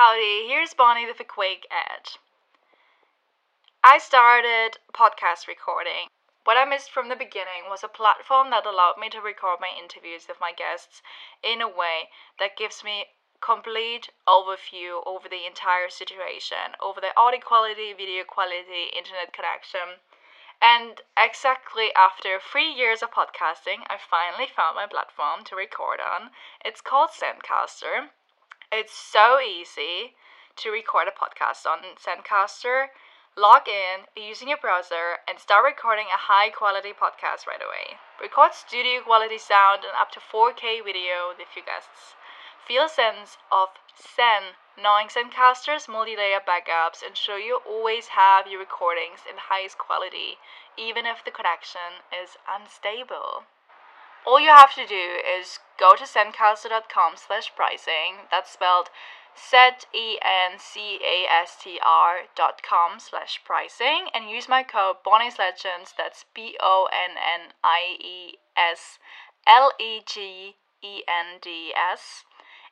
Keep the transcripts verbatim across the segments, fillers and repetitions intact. Howdy, here's Bonnie with a quick ad. I started podcast recording. What I missed from the beginning was a platform that allowed me to record my interviews with my guests in a way that gives me complete overview over the entire situation, over the audio quality, video quality, internet connection. And exactly after three years of podcasting, I finally found my platform to record on. It's called Zencastr. It's so easy to record a podcast on Zencastr. Log in using your browser and start recording a high quality podcast right away. Record studio quality sound and up to four K video with your guests. Feel a sense of Zen, knowing Zencastr's multi-layer backups ensure you always have your recordings in highest quality, even if the connection is unstable. All you have to do is go to zencastr.com slash pricing, that's spelled Z-E-N-C-A-S-T-R dot com slash pricing, and use my code BonnieSlegends, that's B O N N I E S L E G E N D S,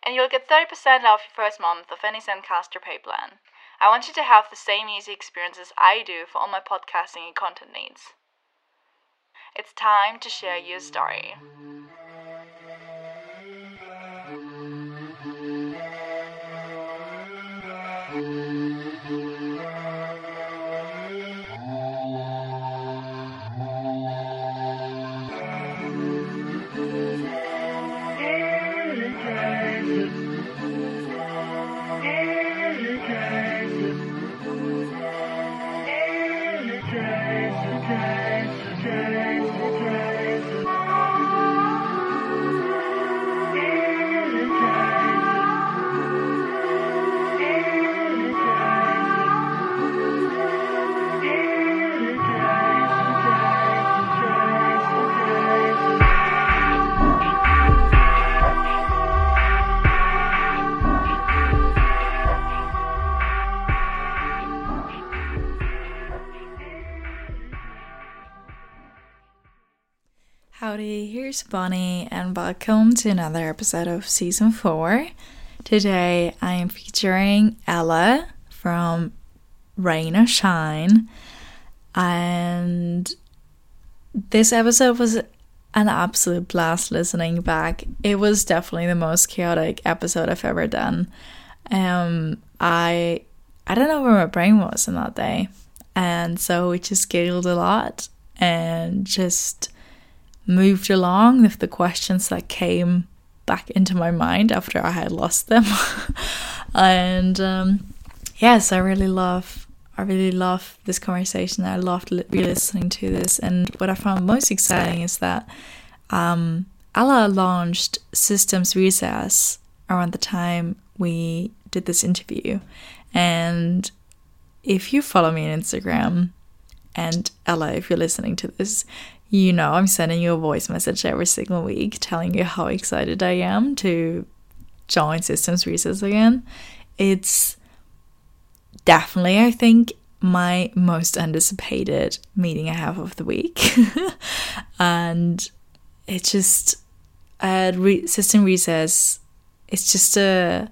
and you'll get thirty percent off your first month of any Zencastr pay plan. I want you to have the same easy experiences I do for all my podcasting and content needs. It's time to share your story. Howdy, here's Bonnie and welcome to another episode of season four. Today I am featuring Ella from Rain or Shine, and this episode was an absolute blast listening back. It was definitely the most chaotic episode I've ever done. Um, I I don't know where my brain was on that day, and so we just giggled a lot and just moved along with the questions that came back into my mind after I had lost them. and um, yes, I really love, I really love this conversation. I loved li- re-listening to this, and what I found most exciting is that um, Ella launched Systems Recess around the time we did this interview. And if you follow me on Instagram, and Ella, if you're listening to this, you know I'm sending you a voice message every single week telling you how excited I am to join Systems Recess again. It's definitely, I think, my most anticipated meeting I have of the week. And it's just, uh, re- Systems Recess, it's just a,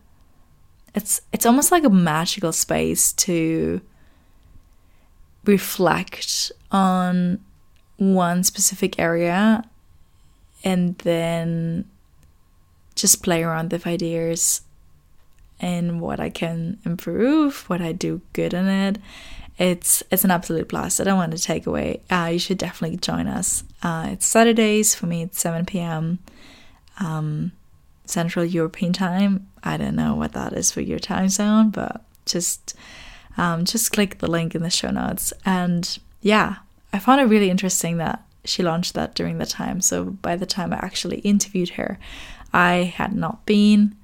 it's it's almost like a magical space to reflect on one specific area and then just play around with ideas and what I can improve, what I do good in it. It's it's an absolute blast. I don't want to take away. Uh, you should definitely join us. Uh, it's Saturdays. For me, it's seven p.m. Um, Central European time. I don't know what that is for your time zone, but just um, just click the link in the show notes. And yeah, I found it really interesting that she launched that during the time. So by the time I actually interviewed her, I had not been,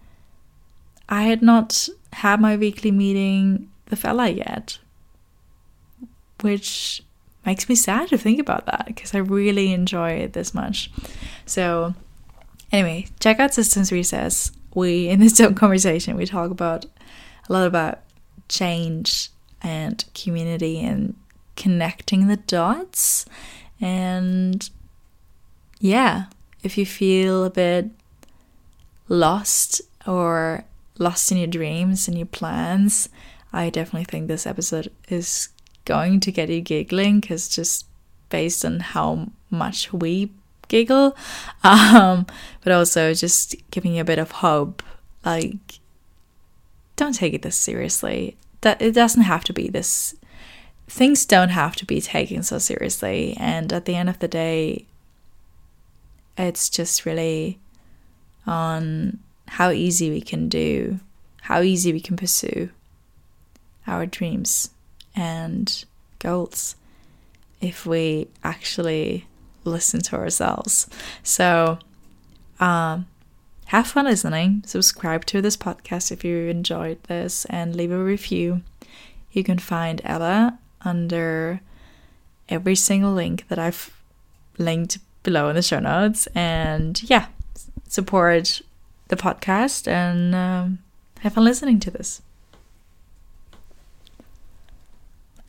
I had not had my weekly meeting with Ella yet, which makes me sad to think about that because I really enjoy it this much. So anyway, check out Systems Recess. We, in this conversation, we talk about a lot about change and community and connecting the dots. And yeah, if you feel a bit lost or lost in your dreams and your plans. I definitely think this episode is going to get you giggling, because just based on how much we giggle, um, but also just giving you a bit of hope. Like, don't take it this seriously. That it doesn't have to be this. Things don't have to be taken so seriously. And at the end of the day, it's just really on how easy we can do, how easy we can pursue our dreams and goals if we actually listen to ourselves. So um, have fun listening. Subscribe to this podcast if you enjoyed this, and leave a review. You can find Ella under every single link that I've linked below in the show notes. And yeah, support the podcast and um, have fun listening to this.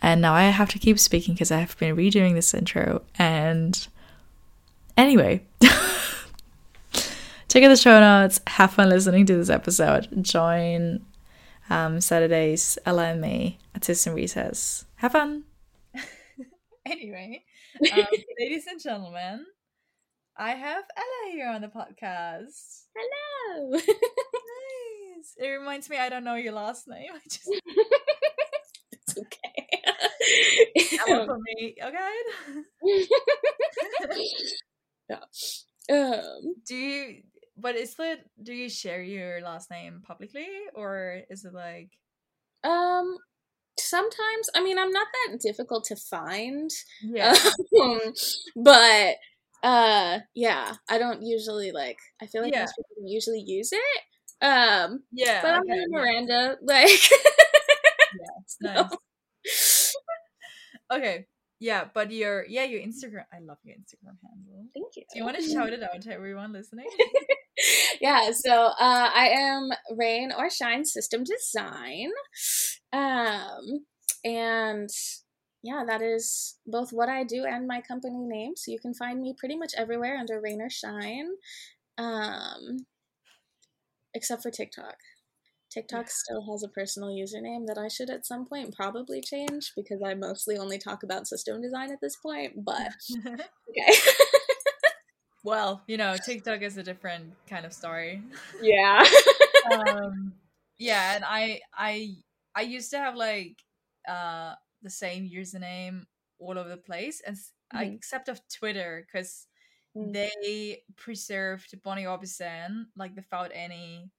And now I have to keep speaking because I have been redoing this intro. And anyway, check out the show notes. Have fun listening to this episode. Join um, Saturdays, Ella and me at Systems Recess. Have fun. Anyway, um, ladies and gentlemen, I have Ella here on the podcast. Hello. Nice. It reminds me, I don't know your last name. I just... It's okay. Ella for me, okay? Yeah. Um. Do you? But is it? Do you share your last name publicly, or is it like? Um. Sometimes, I mean, I'm not that difficult to find. Yeah. Um, but. Uh yeah, I don't usually like. I feel like yeah. most people usually use it. Um, yeah, but I'm okay, Ella Miranda. Yeah. Like, yeah, it's nice. No. Okay, yeah, but your yeah your Instagram. I love your Instagram handle. Thank you. Do you want to shout it out to everyone listening? Yeah. So uh, I am Rain or Shine System Design, um, and. Yeah, that is both what I do and my company name. So you can find me pretty much everywhere under Rain or Shine, um, except for TikTok. TikTok yeah. still has a personal username that I should at some point probably change, because I mostly only talk about system design at this point. But okay. Well, you know, TikTok is a different kind of story. Yeah. um, yeah, and I, I, I used to have like. Uh, the same username all over the place, and mm-hmm. except of Twitter, because mm-hmm. they preserved Bonnie Orbison like without any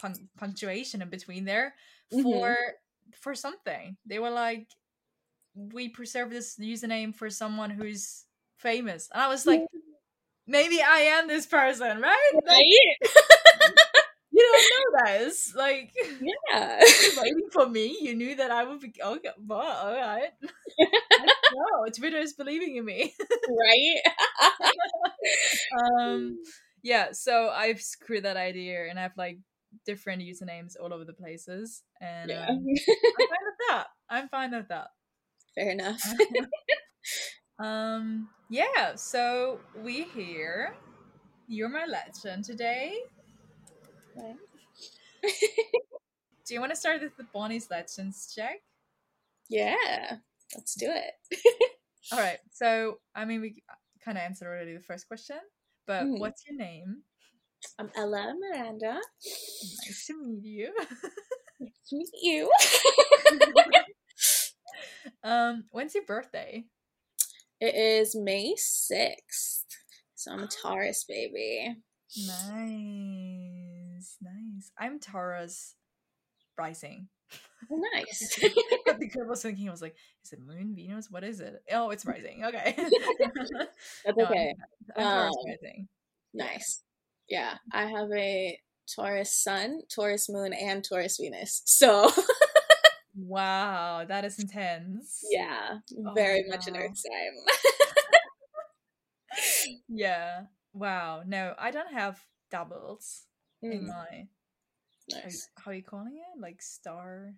pun- punctuation in between there for mm-hmm. for something. They were like, we preserve this username for someone who's famous, and I was like, yeah. maybe I am this person, right? Like, you don't know this, like, yeah. Waiting for me, you knew that I would be okay. Well, all right. No, Twitter is believing in me, right? um, yeah. So I've screwed that idea, and I have like different usernames all over the places, and yeah. um, I'm fine with that. I'm fine with that. Fair enough. um. Yeah. So we here. You're my legend today. Do you want to start with the Bonnie's Legends check? Yeah, let's do it. All right, so I mean, we kind of answered already the first question, but mm. what's your name? I'm Ella Miranda. Nice to meet you. Nice to meet you. um, when's your birthday? It is May sixth, so I'm a Taurus baby. Nice. Nice. I'm Taurus rising. Oh, nice. Because I was thinking, I was like, is it Moon, Venus? What is it? Oh, it's rising. Okay. That's no, okay. I'm, I'm um, Taurus rising. Nice. Yeah. I have a Taurus sun, Taurus moon, and Taurus Venus. So. Wow. That is intense. Yeah. Oh, very wow. much an earth sign. Yeah. Wow. No, I don't have doubles. In mm. my nice. How are you calling it? Like star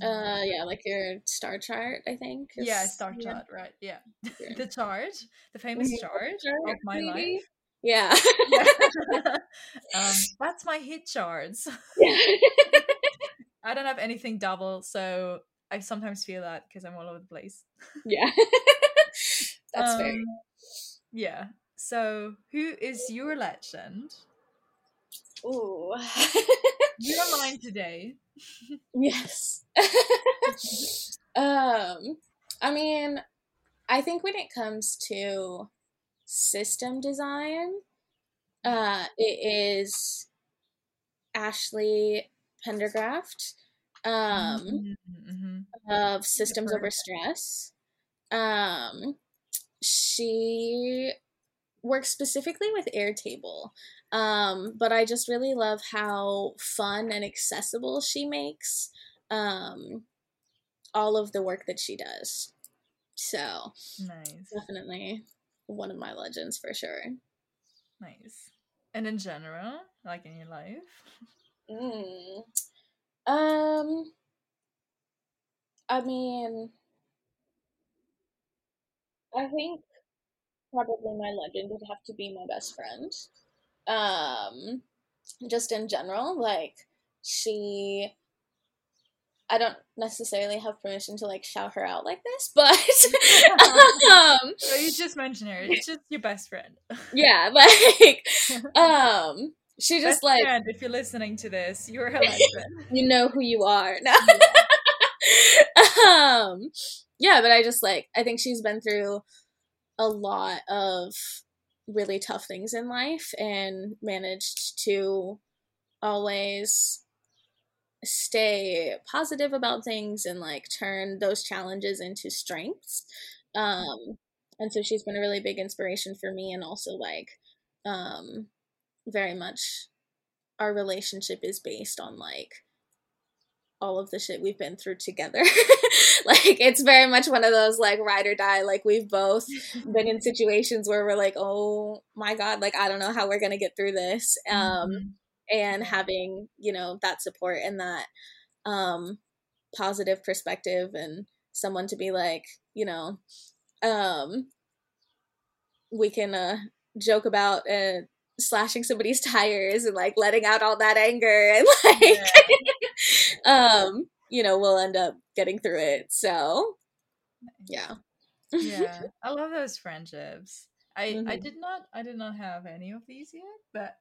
uh my... yeah, like your star chart, I think. Yeah, star yeah. chart, right. Yeah. yeah. The chart. The famous chart of my life. Yeah. yeah. um, that's my hit charts. Yeah. I don't have anything double, so I sometimes feel that because I'm all over the place. Yeah. That's um, fair. Yeah. So who is your legend? Ooh. You're mine today. Yes. um, I mean, I think when it comes to system design, uh, it is Ashley Pendergraft um, mm-hmm. of Systems Over Stress. Um, she works specifically with Airtable. Um, but I just really love how fun and accessible she makes um, all of the work that she does. So nice. Definitely one of my legends for sure. Nice. And in general, like in your life? Mm. Um, I mean, I think probably my legend would have to be my best friend. Um, just in general, like, she, I don't necessarily have permission to, like, shout her out like this, but, um, so you just mentioned her, it's just your best friend. Yeah, like, um, she just, best like, friend, if you're listening to this, you're her husband. You know who you are now. Yeah. um, yeah, but I just, like, I think she's been through a lot of really tough things in life and managed to always stay positive about things and like turn those challenges into strengths. Um, and so she's been a really big inspiration for me, and also like um, very much our relationship is based on like all of the shit we've been through together. Like, it's very much one of those, like, ride or die. Like, we've both been in situations where we're like, oh, my God, like, I don't know how we're going to get through this. Um, mm-hmm. And having, you know, that support and that um, positive perspective and someone to be like, you know, um, we can uh, joke about uh, slashing somebody's tires and, like, letting out all that anger and, like, yeah. um, you know, we'll end up getting through it. So, yeah. Yeah. I love those friendships. I, mm-hmm. I did not, I did not have any of these yet, but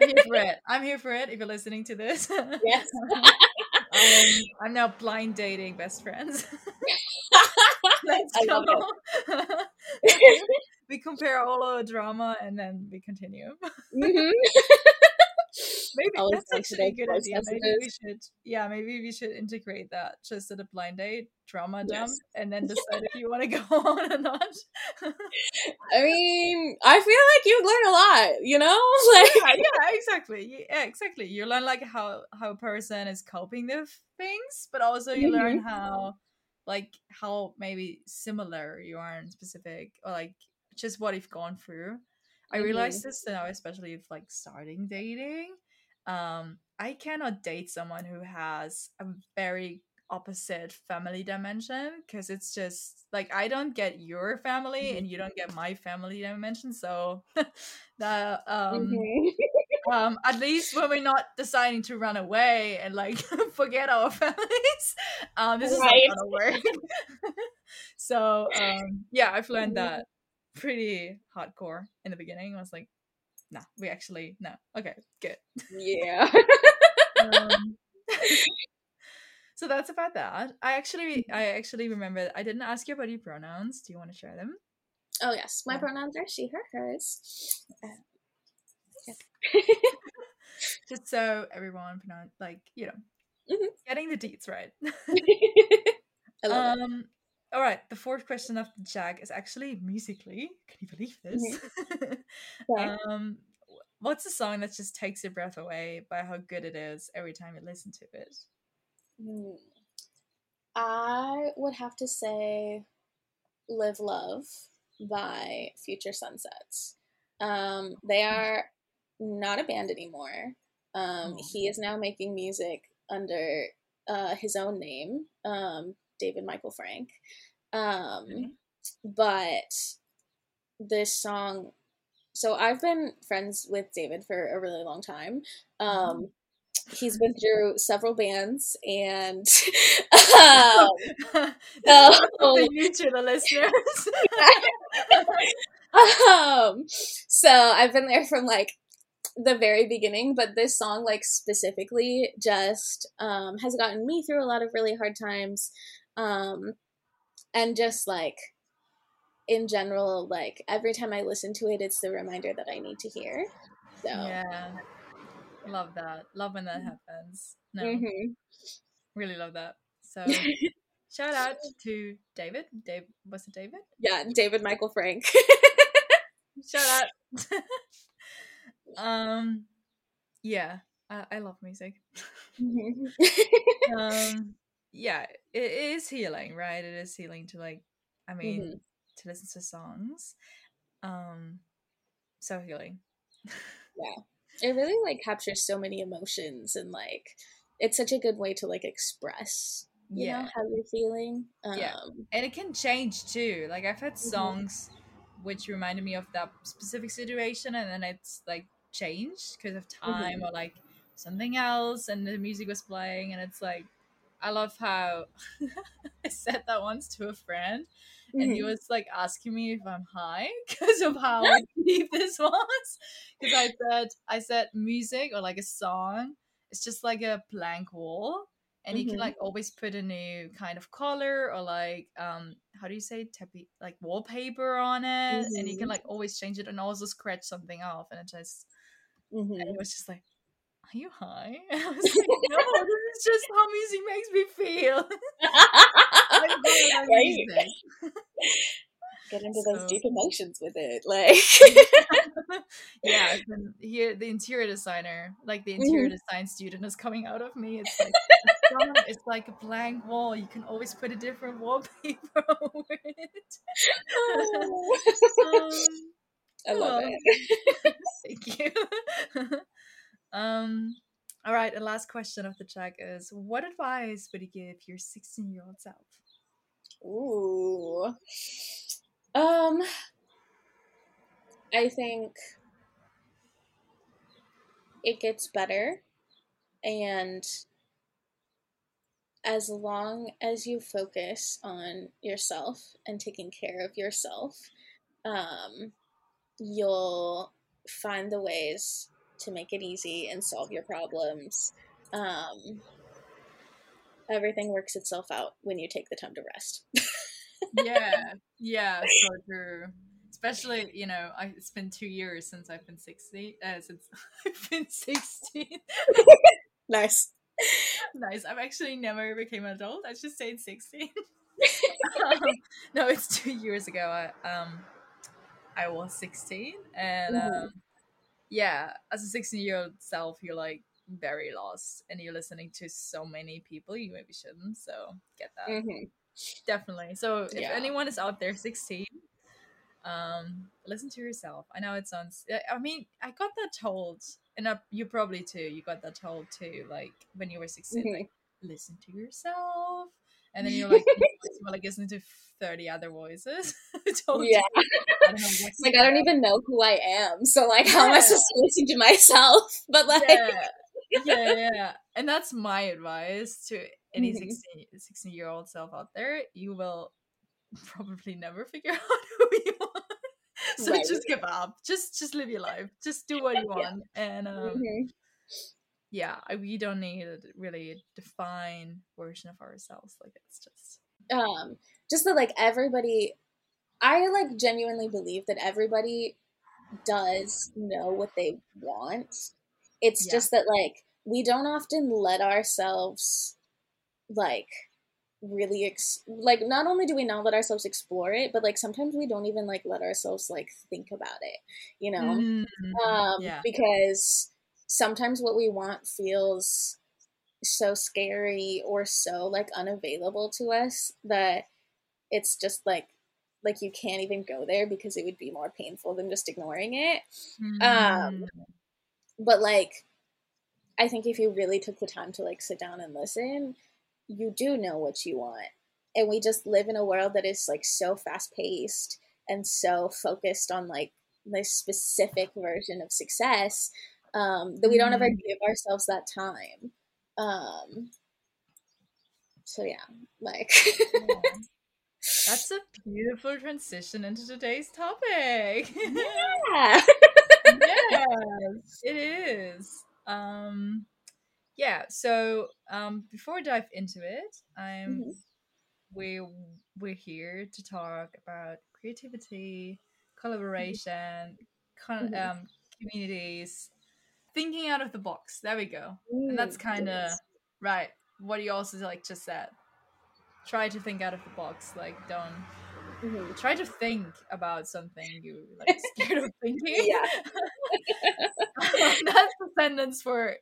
I'm here for it. I'm here for it. If you're listening to this, yes. um, I'm now blind dating best friends. Let's I go. We compare all our drama and then we continue. Mm-hmm. Maybe always that's actually a good idea. Maybe we should, yeah, maybe we should integrate that just at a blind date drama dump, yes. And then decide if you want to go on or not. I mean, I feel like you learn a lot, you know? Like, yeah, yeah, exactly, yeah, exactly. You learn like how how a person is coping with things, but also you mm-hmm. learn how, like, how maybe similar you are in specific, or like just what you've gone through. I realized this now, especially if like starting dating. Um, I cannot date someone who has a very opposite family dimension, because it's just like I don't get your family and you don't get my family dimension. So that um, mm-hmm. um, at least when we're not deciding to run away and like forget our families, um, this right. is not gonna work. So um, yeah, I've learned mm-hmm. that. Pretty hardcore in the beginning. I was like, nah, we actually no. Okay, good. Yeah. um, so that's about that. I actually, I actually remember. I didn't ask you about your pronouns. Do you want to share them? Oh yes, my yeah. pronouns are she, her, hers. Uh, yeah. Just so everyone pronounce, like, you know, mm-hmm. getting the deets right. I love um, it. All right, the fourth question of the Jack is actually musically. Can you believe this? Yeah. um, what's a song that just takes your breath away by how good it is every time you listen to it? I would have to say Live Love by Future Sunsets. Um, they are not a band anymore. Um, he is now making music under uh, his own name. Um, David Michael Frank. Um, mm-hmm. But this song So I've been friends with David for a really long time. Um, he's been through several bands, and um, so, new to the listeners. um, so I've been there from like the very beginning, but this song, like specifically, just um, has gotten me through a lot of really hard times, um, and just like. In general, like every time I listen to it, it's the reminder that I need to hear. So yeah, love that. Love when that happens. No, mm-hmm. Really love that. So shout out to David. Dave, was it David? Yeah, David Michael Frank. Shout out. um, yeah, I, I love music. Mm-hmm. um, yeah, it, it is healing, right? It is healing to like, I mean. Mm-hmm. To listen to songs, um so healing. Yeah, it really like captures so many emotions, and like it's such a good way to like express you yeah know, how you're feeling. Um, yeah, and it can change too. Like I've had songs mm-hmm. which reminded me of that specific situation, and then it's like changed because of time mm-hmm. or like something else, and the music was playing, and it's like I love how I said that once to a friend, and mm-hmm. he was like asking me if I'm high because of how deep this was. Because I said, I said music or like a song, it's just like a blank wall, and mm-hmm. you can like always put a new kind of color or like um how do you say tepi- like wallpaper on it, mm-hmm. and you can like always change it and also scratch something off, and it just mm-hmm. and it was just like. Are you high? And I was like, no, this is just how music makes me feel. Like, yeah, right. Get into so, those deep emotions with it. Like yeah, and here the interior designer, like the interior mm-hmm. design student is coming out of me. It's like it's like a blank wall. You can always put a different wallpaper over it. Oh. um, I love oh. it. Thank you. Um, all right, the last question of the track is, what advice would you give your sixteen-year-old self? Ooh. Um, I think it gets better, and as long as you focus on yourself and taking care of yourself, um, you'll find the ways to make it easy and solve your problems. Um, everything works itself out when you take the time to rest. yeah, yeah, so true. Especially, you know, I, it's been two years since I've been sixteen. Uh, since I've been sixteen. Nice. Nice. I've actually never became an adult. I just stayed sixteen. um, no, it's two years ago. I, um, I was sixteen, and... Um, mm-hmm. Yeah, as a sixteen-year-old self, you're like very lost, and you're listening to so many people you maybe shouldn't. So get that mm-hmm. definitely. So if yeah. anyone is out there sixteen, um, listen to yourself. I know it sounds. I mean, I got that told, and I, you probably too. You got that told too, like when you were sixteen, mm-hmm. like listen to yourself, and then you're like, you're like listening to thirty other voices. Told yeah. You. I don't know, like I don't even know who I am, so like how yeah. am I supposed to listen to myself? But like yeah yeah, yeah. And that's my advice to any mm-hmm. sixteen year old self out there. You will probably never figure out who you are, so right. just give up, just just live your life, just do what you want. Yeah. And um mm-hmm. yeah we don't need a really defined version of ourselves. Like it's just um just that like everybody, I, like, genuinely believe that everybody does know what they want. It's yeah. just that, like, we don't often let ourselves, like, really, ex- like, not only do we not let ourselves explore it, but, like, sometimes we don't even, like, let ourselves, like, think about it, you know? Mm-hmm. Um, yeah. Because sometimes what we want feels so scary or so, like, unavailable to us that it's just, like, like you can't even go there because it would be more painful than just ignoring it. Mm. Um, but like, I think if you really took the time to like sit down and listen, you do know what you want. And we just live in a world that is like so fast paced and so focused on like this specific version of success, um, that we don't ever give ourselves that time. Um, so yeah, like yeah. That's a beautiful transition into today's topic. Yeah. Yes, it is. Um, yeah. So um, before I dive into it, I'm mm-hmm. we we're, we're here to talk about creativity, collaboration, mm-hmm. con- um, communities, thinking out of the box. There we go. Mm-hmm. And that's kind of yes. right. What you also like just said. Try to think out of the box. Like, don't mm-hmm. try to think about something you're like scared of thinking. Yeah. That's the sentence for,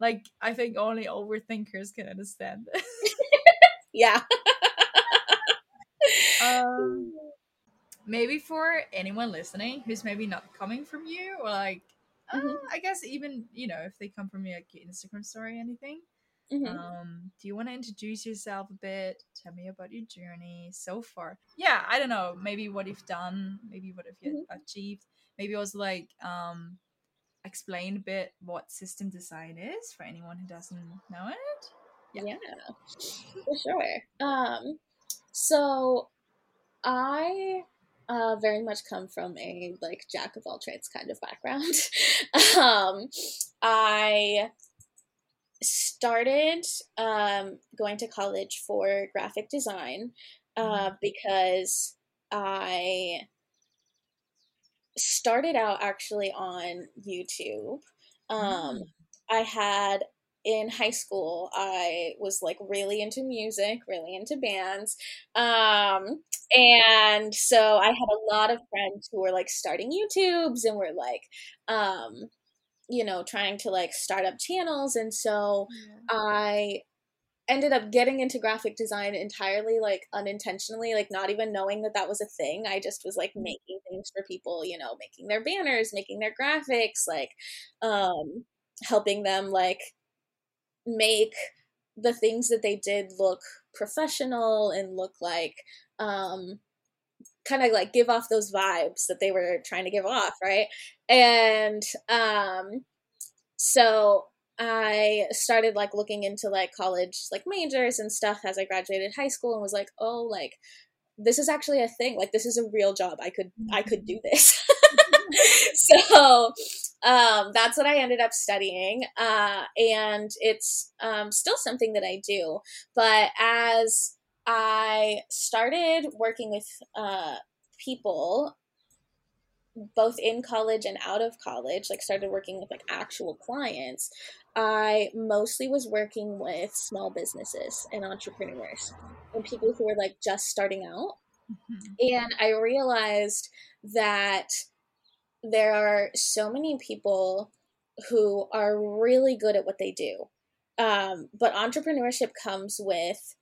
like, I think only overthinkers can understand this. Yeah. um, maybe for anyone listening who's maybe not coming from you, or like, mm-hmm. uh, I guess even, you know, if they come from your, like, your Instagram story or anything. Mm-hmm. Um, do you want to introduce yourself a bit? Tell me about your journey so far. Yeah, I don't know. Maybe what you've done. Maybe what have you mm-hmm. achieved. Maybe also like um, explain a bit what system design is for anyone who doesn't know it. Yeah, yeah, for sure. Um, so I uh, very much come from a like jack of all trades kind of background. um, I. started um, going to college for graphic design uh, because I started out actually on YouTube. Um, mm. I had in high school, I was like really into music, really into bands. Um, and so I had a lot of friends who were like starting YouTubes and were like, um, you know, trying to like start up channels. And so yeah. I ended up getting into graphic design entirely like unintentionally, like not even knowing that that was a thing. I just was like making things for people, you know, making their banners, making their graphics, like um, helping them like make the things that they did look professional and look like um, kind of like give off those vibes that they were trying to give off. Right. And, um, so I started like looking into like college, like majors and stuff as I graduated high school and was like, oh, like this is actually a thing. Like this is a real job. I could, I could do this. So, um, that's what I ended up studying. Uh, and it's, um, still something that I do, but as I started working with uh, people both in college and out of college, like started working with like actual clients. I mostly was working with small businesses and entrepreneurs and people who were like just starting out. Mm-hmm. And I realized that there are so many people who are really good at what they do. Um, but entrepreneurship comes with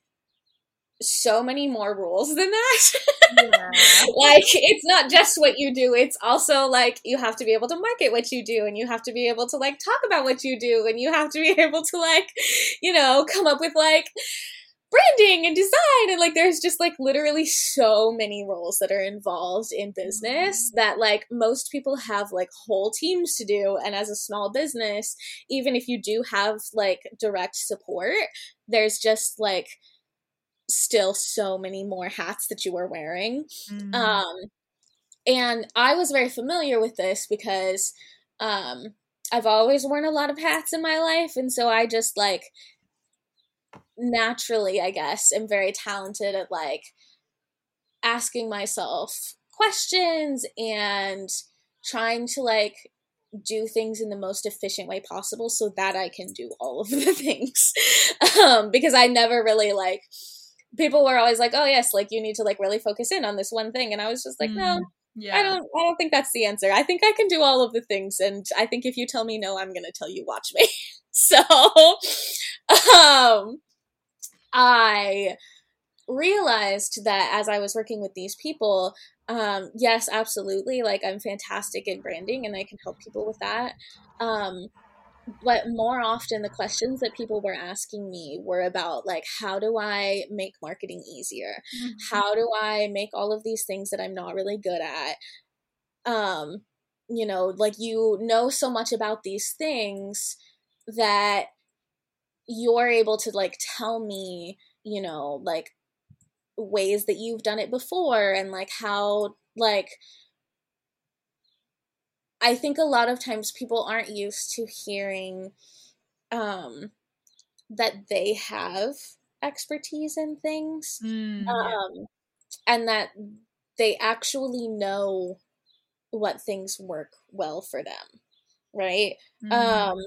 so many more rules than that. Yeah. Like it's not just what you do, it's also like you have to be able to market what you do, and you have to be able to like talk about what you do, and you have to be able to like, you know, come up with like branding and design, and like there's just like literally so many roles that are involved in business mm-hmm. that like most people have like whole teams to do. And as a small business, even if you do have like direct support, there's just like still so many more hats that you are wearing. Mm-hmm. Um, and I was very familiar with this because um, I've always worn a lot of hats in my life. And so I just like naturally, I guess, am very talented at like asking myself questions and trying to like do things in the most efficient way possible so that I can do all of the things. um, because I never really like people were always like, oh yes, like you need to like really focus in on this one thing. And I was just like, mm, no, yeah. I don't, I don't think that's the answer. I think I can do all of the things. And I think if you tell me no, I'm going to tell you, watch me. So, um, I realized that as I was working with these people, um, yes, absolutely. Like I'm fantastic at branding and I can help people with that. Um, But more often the questions that people were asking me were about like, how do I make marketing easier? Mm-hmm. How do I make all of these things that I'm not really good at, um, you know, like you know so much about these things that you're able to like tell me, you know, like ways that you've done it before and like how, like, I think a lot of times people aren't used to hearing um, that they have expertise in things mm, um, yeah. and that they actually know what things work well for them, right? Mm. Um,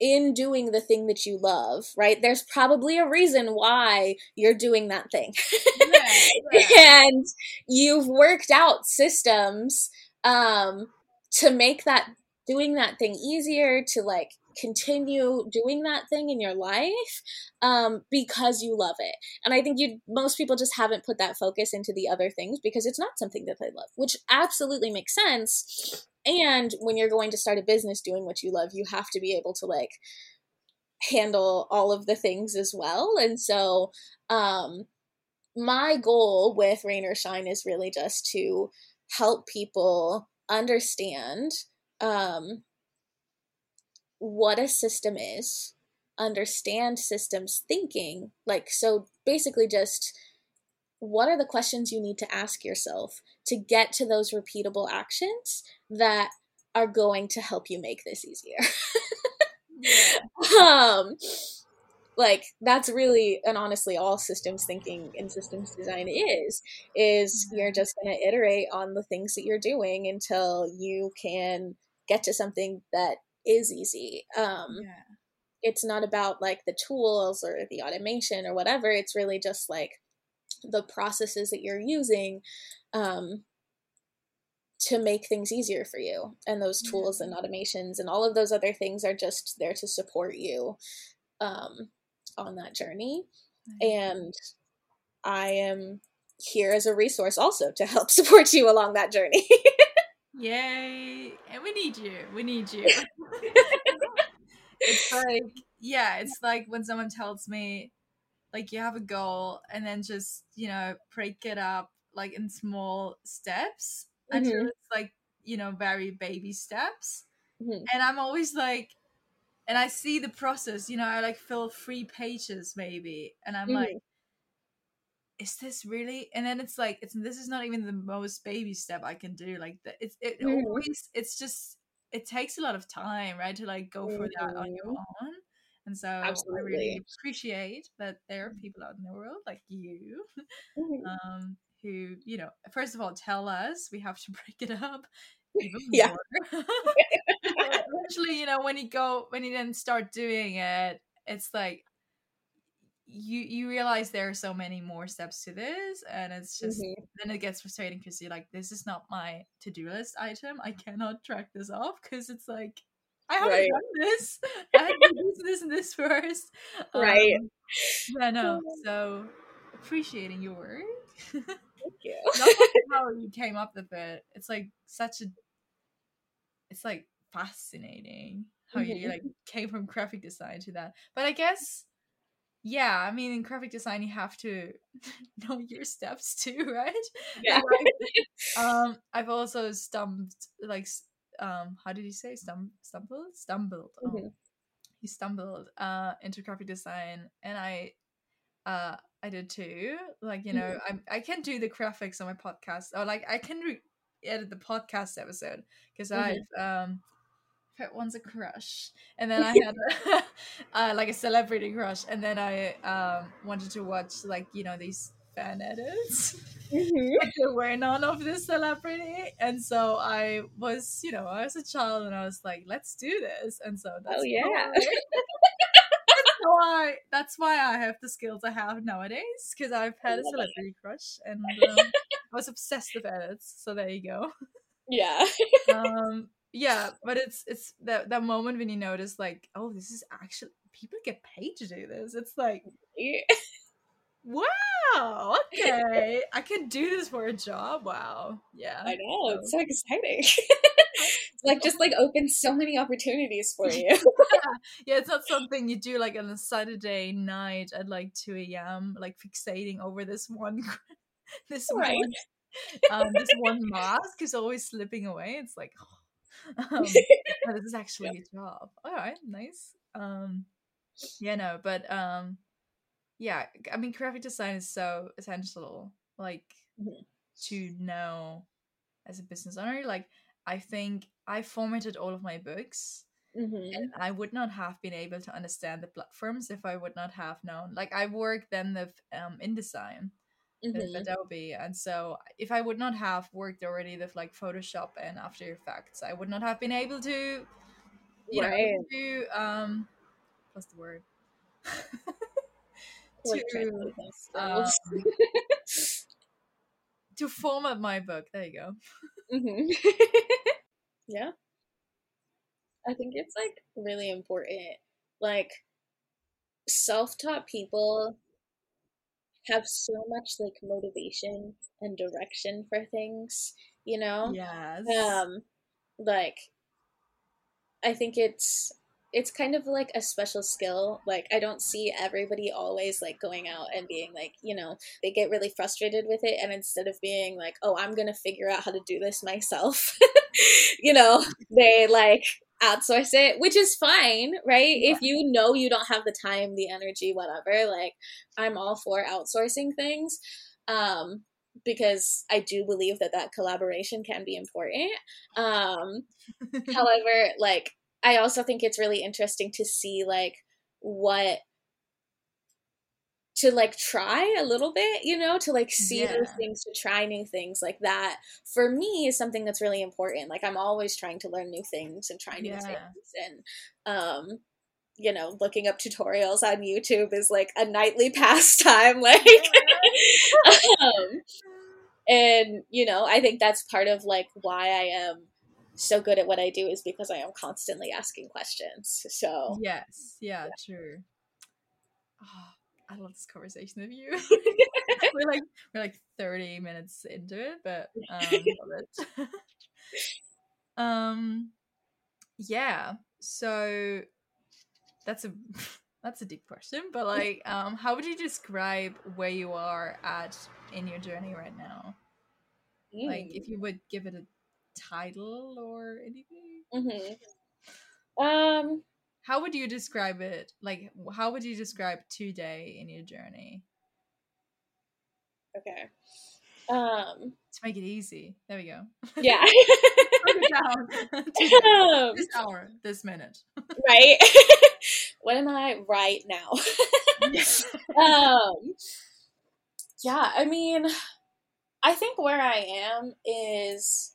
in doing the thing that you love, right? There's probably a reason why you're doing that thing. Right, right. And you've worked out systems um, to make that doing that thing easier, to like continue doing that thing in your life um, because you love it. And I think you most people just haven't put that focus into the other things because it's not something that they love, which absolutely makes sense. And when you're going to start a business doing what you love, you have to be able to like handle all of the things as well. And so um, my goal with Rain or Shine is really just to help people understand um, what a system is, understand systems thinking. Like, so basically just what are the questions you need to ask yourself to get to those repeatable actions that are going to help you make this easier? Yeah. Um, like that's really, and honestly, all systems thinking and systems design is, is mm-hmm. you're just going to iterate on the things that you're doing until you can get to something that is easy. Um, yeah. It's not about like the tools or the automation or whatever. It's really just like the processes that you're using um, to make things easier for you. And those tools and automations and all of those other things are just there to support you um, on that journey. And I am here as a resource also to help support you along that journey. Yay. And we need you. We need you. It's like, yeah, it's like when someone tells me, like, you have a goal and then just, you know, break it up like in small steps mm-hmm. until it's like, you know, very baby steps. Mm-hmm. And I'm always like, and I see the process, you know, I like fill three pages maybe. And I'm mm-hmm. like, is this really? And then it's like, it's, this is not even the most baby step I can do. Like the, it, it mm-hmm. always, it's just, it takes a lot of time, right? To like go mm-hmm. for that on your own. And so absolutely. I really appreciate that there are people out in the world like you mm-hmm. um, who, you know, first of all, tell us we have to break it up even yeah. more. Eventually, you know, when you go, when you then start doing it, it's like you you realize there are so many more steps to this. And it's just, mm-hmm. then it gets frustrating because you're like, this is not my to-do list item. I cannot track this off because it's like, I haven't right. done this. I haven't used this and this first. Um, right. Yeah, no. So appreciating your work. Thank you. Not like how you came up with it. It's like such a, it's like fascinating how mm-hmm. you like came from graphic design to that. But I guess, yeah, I mean, in graphic design, you have to know your steps too, right? Yeah. Like, um, I've also stumped like, Um, how did you say Stum- stumbled stumbled oh. mm-hmm. he stumbled uh into graphic design, and I uh I did too, like, you know, mm-hmm. I I can do the graphics on my podcast, or like I can re- edit the podcast episode because mm-hmm. I've um had once a crush, and then I had uh, like a celebrity crush, and then I um wanted to watch, like, you know, these fan edits. Mm-hmm. Like, there were none of this celebrity, and so I was, you know, I was a child, and I was like, "Let's do this." And so that's oh yeah, why. that's why that's why I have the skills I have nowadays, because I've had a celebrity crush, and um, I was obsessed with edits. So there you go. Yeah, um, yeah, but it's it's that that moment when you notice, like, oh, this is actually, people get paid to do this. It's like. Yeah. Wow, okay, I can do this for a job. Wow. Yeah, I know, it's so exciting. It's like just like opens so many opportunities for you. Yeah. Yeah, it's not something you do like on a Saturday night at like two a.m. like fixating over this one this right. one um this one mask is always slipping away. It's like, oh, Um, no, this is actually yeah. a job. All right, nice. Um, yeah, no, but um, yeah, I mean, graphic design is so essential, like, mm-hmm. to know as a business owner. Like, I think I formatted all of my books. Mm-hmm. And I would not have been able to understand the platforms if I would not have known. Like, I worked then with um, InDesign, mm-hmm. with Adobe, and so if I would not have worked already with like Photoshop and After Effects, I would not have been able to, you right. know, to um, what's the word? to um, to format my book. There you go. Mm-hmm. Yeah. I think it's, like, really important. Like, self-taught people have so much, like, motivation and direction for things, you know? Yes. Um, like, I think it's, it's kind of, like, a special skill. Like, I don't see everybody always, like, going out and being, like, you know, they get really frustrated with it, and instead of being, like, oh, I'm gonna figure out how to do this myself, you know, they, like... outsource it, which is fine, right? Yeah. If you know you don't have the time, the energy, whatever, like, I'm all for outsourcing things, um, because I do believe that that collaboration can be important. Um, however, like, I also think it's really interesting to see, like, what to, like, try a little bit, you know, to, like, see yeah. those things, to try new things, like, that for me is something that's really important. Like, I'm always trying to learn new things and try new yeah. things, and um you know, looking up tutorials on YouTube is like a nightly pastime, like yeah. um, and you know, I think that's part of like why I am so good at what I do, is because I am constantly asking questions. So yes yeah, yeah. true. Oh, I love this conversation with you. we're like we're like thirty minutes into it, but um, love it. um, yeah. So that's a that's a deep question, but like, um, how would you describe where you are at in your journey right now? Mm. Like, if you would give it a title or anything. Mm-hmm. Um. How would you describe it? Like, how would you describe today in your journey? Okay. Um, to make it easy. There we go. Yeah. um, this hour, this minute. Right. What am I right now? um, yeah, I mean, I think where I am is...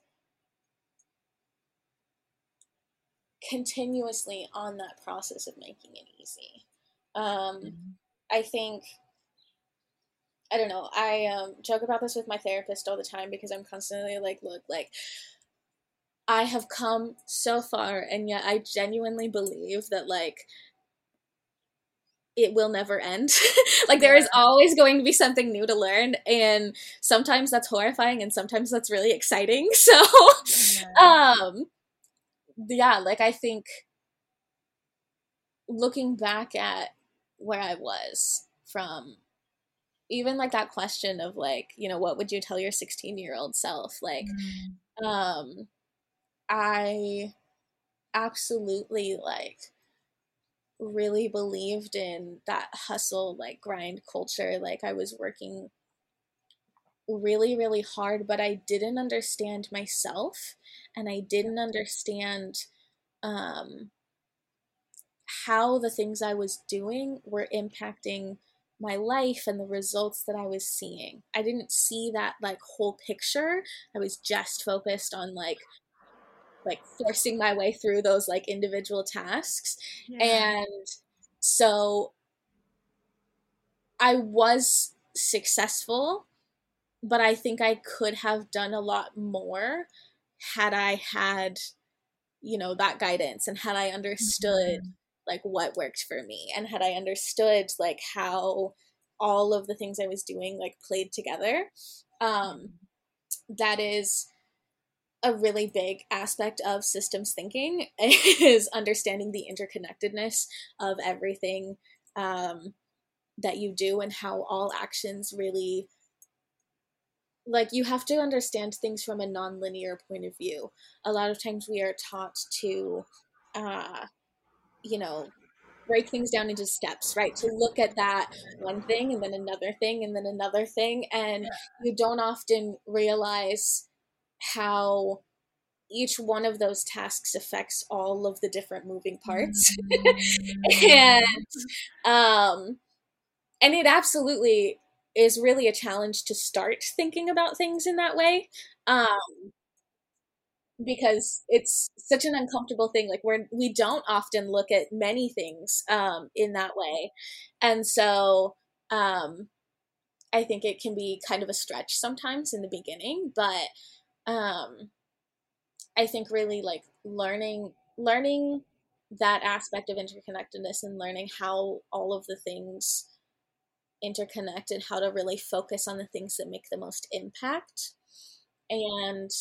continuously on that process of making it easy. Um, mm-hmm. I think, I don't know, I um, joke about this with my therapist all the time, because I'm constantly like, look, like, I have come so far, and yet I genuinely believe that, like, it will never end. Like, there is always going to be something new to learn, and sometimes that's horrifying, and sometimes that's really exciting. So, yeah. um, yeah, like, I think looking back at where I was from, even like that question of like, you know, what would you tell your sixteen year old self? Like, mm-hmm. um, I absolutely like really believed in that hustle, like grind culture. Like, I was working really, really hard, but I didn't understand myself, and I didn't understand um, how the things I was doing were impacting my life and the results that I was seeing. I didn't see that like whole picture. I was just focused on like like forcing my way through those like individual tasks. Yeah. And so I was successful, but I think I could have done a lot more had I had, you know, that guidance, and had I understood like what worked for me, and had I understood like how all of the things I was doing like played together. Um, that is a really big aspect of systems thinking, is understanding the interconnectedness of everything um, that you do, and how all actions really like, you have to understand things from a non-linear point of view. A lot of times we are taught to, uh, you know, break things down into steps, right? To look at that one thing and then another thing and then another thing. And you don't often realize how each one of those tasks affects all of the different moving parts. and um, and it absolutely is really a challenge to start thinking about things in that way. Um, because it's such an uncomfortable thing. Like, we're, we don't often look at many things um, in that way. And so um, I think it can be kind of a stretch sometimes in the beginning, but um, I think really like learning, learning that aspect of interconnectedness and learning how all of the things interconnect and how to really focus on the things that make the most impact, and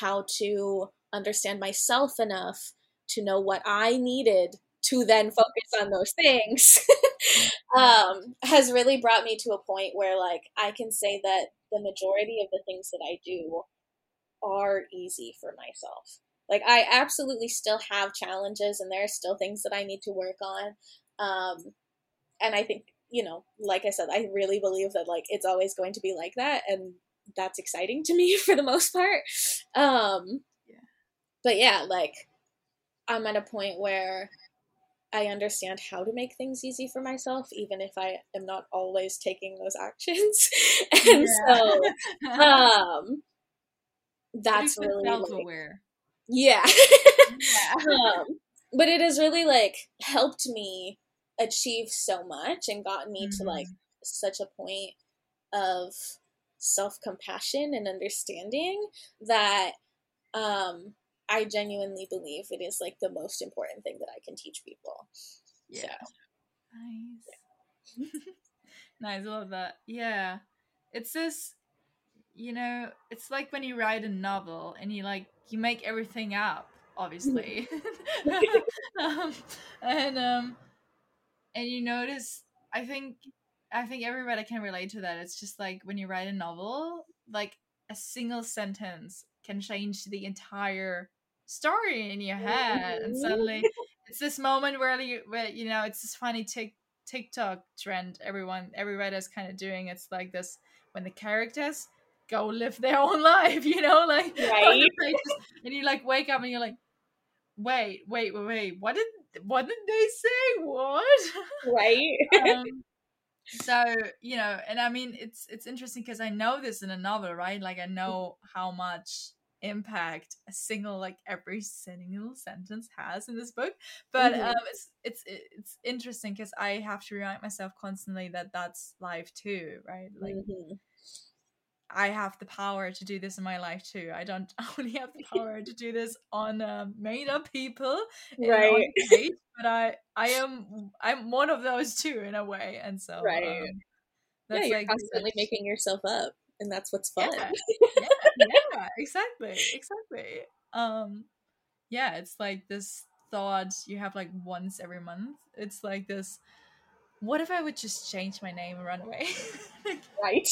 how to understand myself enough to know what I needed to then focus on those things um, has really brought me to a point where, like, I can say that the majority of the things that I do are easy for myself. Like, I absolutely still have challenges and there are still things that I need to work on. Um, and I think, you know, like I said, I really believe that, like, it's always going to be like that. And that's exciting to me for the most part. Um, yeah. But yeah, like, I'm at a point where I understand how to make things easy for myself, even if I am not always taking those actions. and yeah. so um, that's really self-aware. Like, yeah. yeah. um, but it has really, like, helped me achieve so much and gotten me mm-hmm. to, like, such a point of self-compassion and understanding that um I genuinely believe it is, like, the most important thing that I can teach people. Yeah. So. Nice. Yeah. Nice. I love that. Yeah. It's this, you know, it's like when you write a novel and you, like, you make everything up, obviously. um, and um and you notice, I think, I think everybody can relate to that. It's just like when you write a novel, like, a single sentence can change the entire story in your head, and suddenly it's this moment where you, where, you know, it's this funny tic, TikTok trend. Everyone, every writer's kind of doing. It's like this when the characters go live their own life, you know, like right. and you, like, wake up and you're like, wait, wait, wait, wait, what did what did they say? What? Right. um, so, you know, and I mean, it's it's interesting because I know this in a novel, right? Like, I know how much impact a single, like, every single sentence has in this book. But mm-hmm. um, it's it's it's interesting because I have to remind myself constantly that that's life too, right? Like, mm-hmm. I have the power to do this in my life too. I don't only have the power to do this on uh, made up people, right? Page, but I, I am, I'm one of those too in a way, and so right. Um, that's yeah, you're like constantly such... making yourself up, and that's what's fun. Yeah, yeah, yeah exactly, exactly. Um, yeah, it's like this thought you have like once every month. It's like this. What if I would just change my name and run away? Like, right.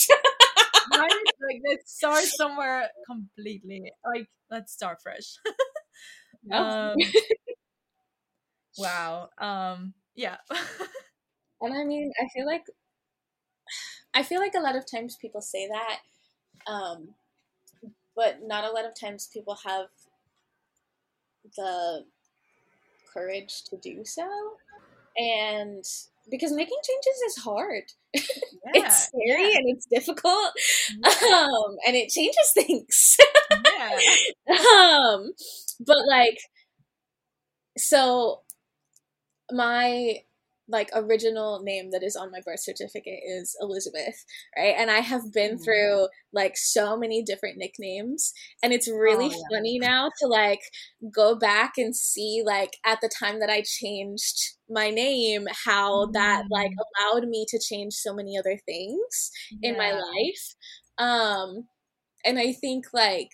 Right? Like, let's start somewhere completely, like, let's start fresh. um, wow um yeah and I mean, I feel like I feel like a lot of times people say that, um but not a lot of times people have the courage to do so, and because making changes is hard. Yeah, it's scary yeah. and it's difficult. Yeah. Um, and it changes things. Yeah. um, but like, so my, like, original name that is on my birth certificate is Elizabeth, right? And I have been mm. through, like, so many different nicknames, and it's really oh, yeah. funny now to, like, go back and see, like, at the time that I changed my name, how mm. that, like, allowed me to change so many other things yeah. in my life. Um, and I think, like,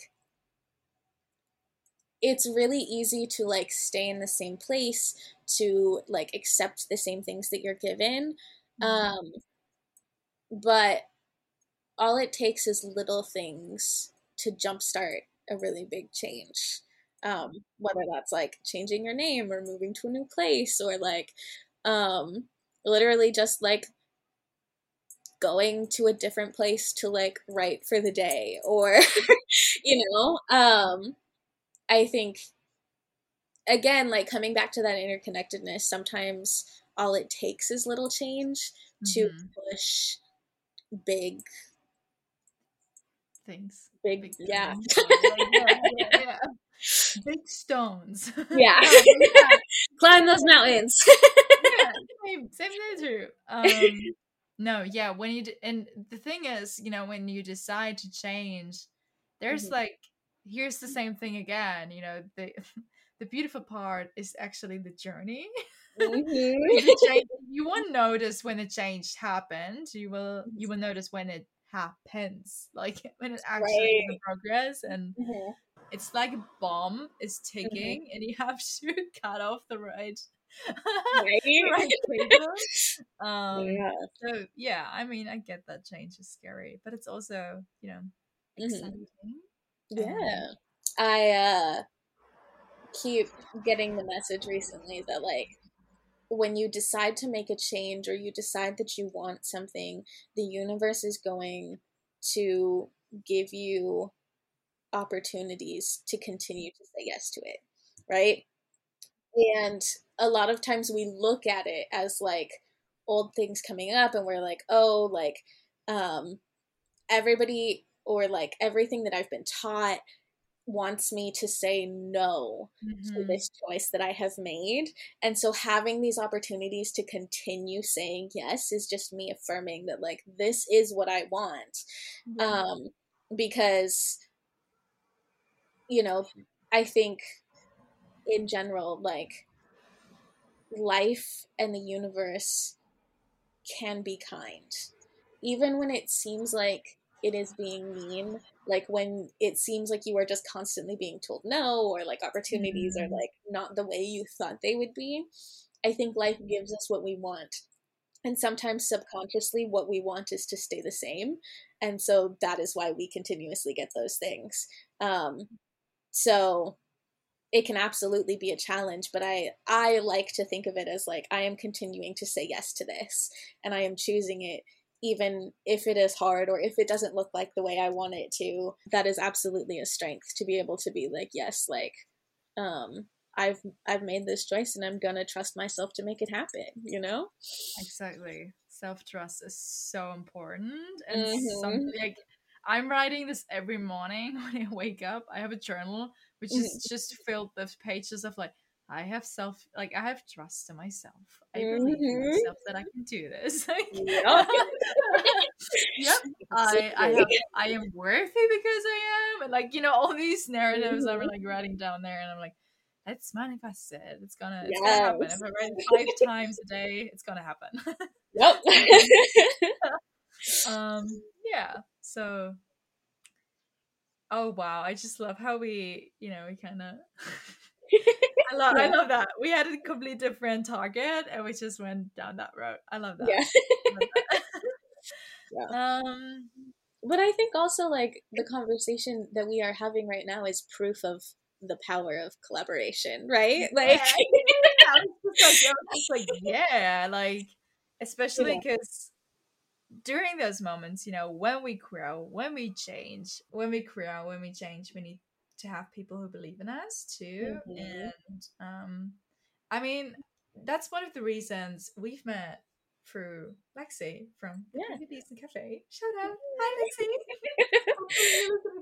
it's really easy to, like, stay in the same place, to, like, accept the same things that you're given. Um, but all it takes is little things to jumpstart a really big change. Um, whether that's like changing your name or moving to a new place, or like um, literally just like going to a different place to like write for the day, or, you know, um, I think, again, like coming back to that interconnectedness, sometimes all it takes is little change mm-hmm. to push big things. Big, big yeah. yeah, yeah, yeah. Big stones. Yeah. yeah, yeah. Climb those mountains. yeah, same, same as you. Um, no, yeah. When you, d- and the thing is, you know, when you decide to change, there's mm-hmm. like, here's the same thing again. You know, the the beautiful part is actually the journey. Mm-hmm. the change, you won't notice when the change happened. You will, you will notice when it happens, like when it actually right. is in progress, and mm-hmm. it's like a bomb is ticking, mm-hmm. and you have to cut off the right, right. the right cable. Um, yeah. So yeah, I mean, I get that change is scary, but it's also, you know, exciting. Mm-hmm. Yeah, um, I uh, keep getting the message recently that like, when you decide to make a change, or you decide that you want something, the universe is going to give you opportunities to continue to say yes to it, right? And a lot of times we look at it as like old things coming up, and we're like, oh, like um, everybody or like everything that I've been taught wants me to say no mm-hmm. to this choice that I have made. And so having these opportunities to continue saying yes is just me affirming that like, this is what I want. Mm-hmm. Um, because, you know, I think in general, like life and the universe can be kind, even when it seems like it is being mean, like when it seems like you are just constantly being told no, or like opportunities mm-hmm. are like not the way you thought they would be. I think life gives us what we want, and sometimes subconsciously what we want is to stay the same, and so that is why we continuously get those things. Um, so it can absolutely be a challenge, but I I like to think of it as like, I am continuing to say yes to this, and I am choosing it, even if it is hard, or if it doesn't look like the way I want it to. That is absolutely a strength, to be able to be like, yes, like, um, I've, I've made this choice, and I'm going to trust myself to make it happen, you know? Exactly. Self-trust is so important. And mm-hmm. something like, I'm writing this every morning when I wake up. I have a journal, which mm-hmm. is just filled with pages of like, I have self, like I have trust in myself. I believe mm-hmm. in myself that I can do this. Like, yeah. yep. I, I, have, I am worthy because I am. And like, you know, all these narratives mm-hmm. I were like writing down there, and I'm like, let's manifest it. It's gonna, yes. it's gonna happen. If I write it five times a day, it's gonna happen. Yep. um, yeah. So, oh wow, I just love how we, you know, we kind of. I love, yeah. I love that. We had a completely different target, and we just went down that road. I love that. Yeah. I love that. yeah. Um, but I think also like the conversation that we are having right now is proof of the power of collaboration, right? Like, yeah, I was just like, I was just like yeah, like especially because yeah. during those moments, you know, when we grow, when we change, when we grow, when we change, we need to have people who believe in us too. Mm-hmm. And um I mean, that's one of the reasons we've met through Lexi from the yeah. Pretty Decent Cafe. Shout out. Hi Lexi.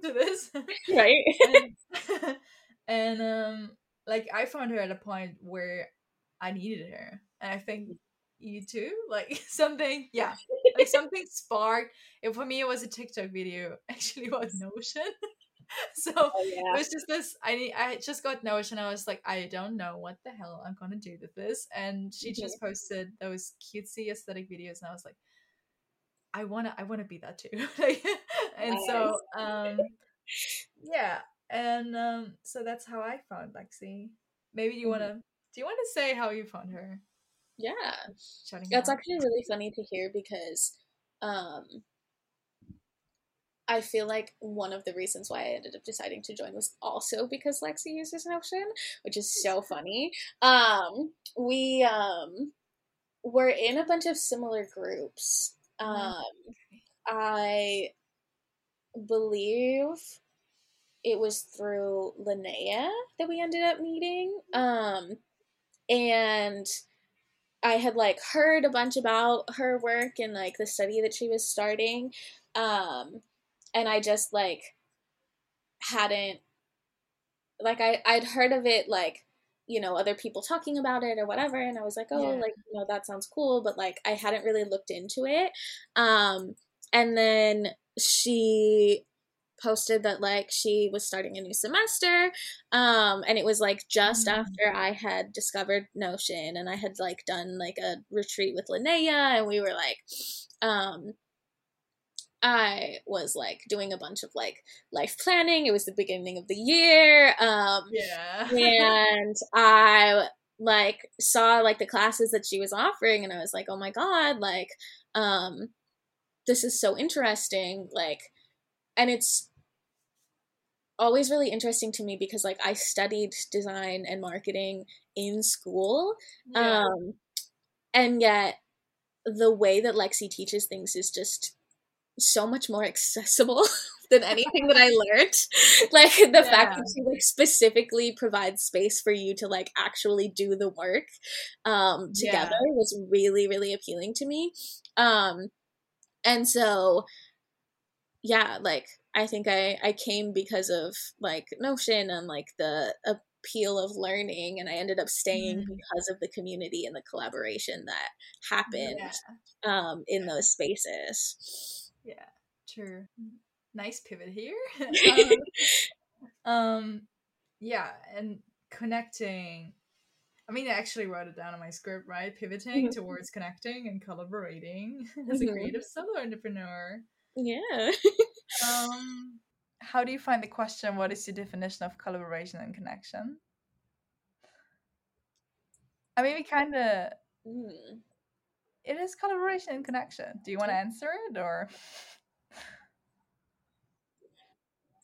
Hopefully you listen to this. Right. and, and um like I found her at a point where I needed her. And I think you too, like something yeah like something sparked. And for me it was a TikTok video actually about Notion. So oh, yeah. it was just this, I I just got Notion, I was like, I don't know what the hell I'm gonna do with this, and she mm-hmm. just posted those cutesy aesthetic videos, and I was like, I wanna I wanna be that too. and yes. so um yeah and um so that's how I found Lexi. Maybe you mm-hmm. wanna do you wanna say how you found her? Yeah, that's out. Actually really funny to hear, because um I feel like one of the reasons why I ended up deciding to join was also because Lexi uses Notion, which is so funny. Um, we um, were in a bunch of similar groups. Um, I believe it was through Linnea that we ended up meeting. Um, and I had, like, heard a bunch about her work and, like, the study that she was starting. Um, and I just, like, hadn't, like, I, I'd heard of it, like, you know, other people talking about it or whatever. And I was like, oh, yeah. like, you know, that sounds cool. But, like, I hadn't really looked into it. Um, and then she posted that, like, she was starting a new semester. Um, and it was, like, just mm-hmm. after I had discovered Notion and I had, like, done, like, a retreat with Linnea, and we were, like, um, I was, like, doing a bunch of, like, life planning. It was the beginning of the year. Um, yeah. and I, like, saw, like, the classes that she was offering, and I was like, oh my God, like, um, this is so interesting. Like, and it's always really interesting to me because, like, I studied design and marketing in school. Yeah. Um, and yet the way that Lexi teaches things is just so much more accessible than anything that I learned. Like, the yeah. fact that she, like, specifically provides space for you to, like, actually do the work um, together yeah. was really, really appealing to me. Um, and so, yeah, like, I think I, I came because of, like, Notion and, like, the appeal of learning, and I ended up staying mm-hmm. because of the community and the collaboration that happened yeah. um, in yeah. those spaces. Yeah, true. Nice pivot here. um, um, yeah, and connecting. I mean, I actually wrote it down on my script, right? Pivoting mm-hmm. towards connecting and collaborating mm-hmm. as a creative solo entrepreneur. Yeah. um, how do you find the question, what is your definition of collaboration and connection? I mean, we kind of... Mm. It is collaboration and connection. Do you want to answer it, or?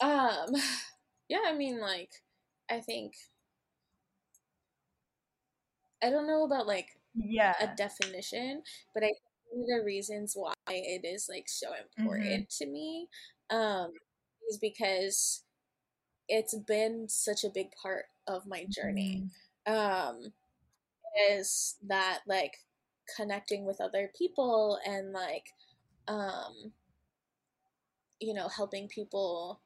Um, yeah, I mean, like, I think, I don't know about, like, yeah. a definition, but I think one of the reasons why it is, like, so important mm-hmm. to me um, is because it's been such a big part of my journey. Mm-hmm. Um, is that, like, connecting with other people and, like, um, you know, helping people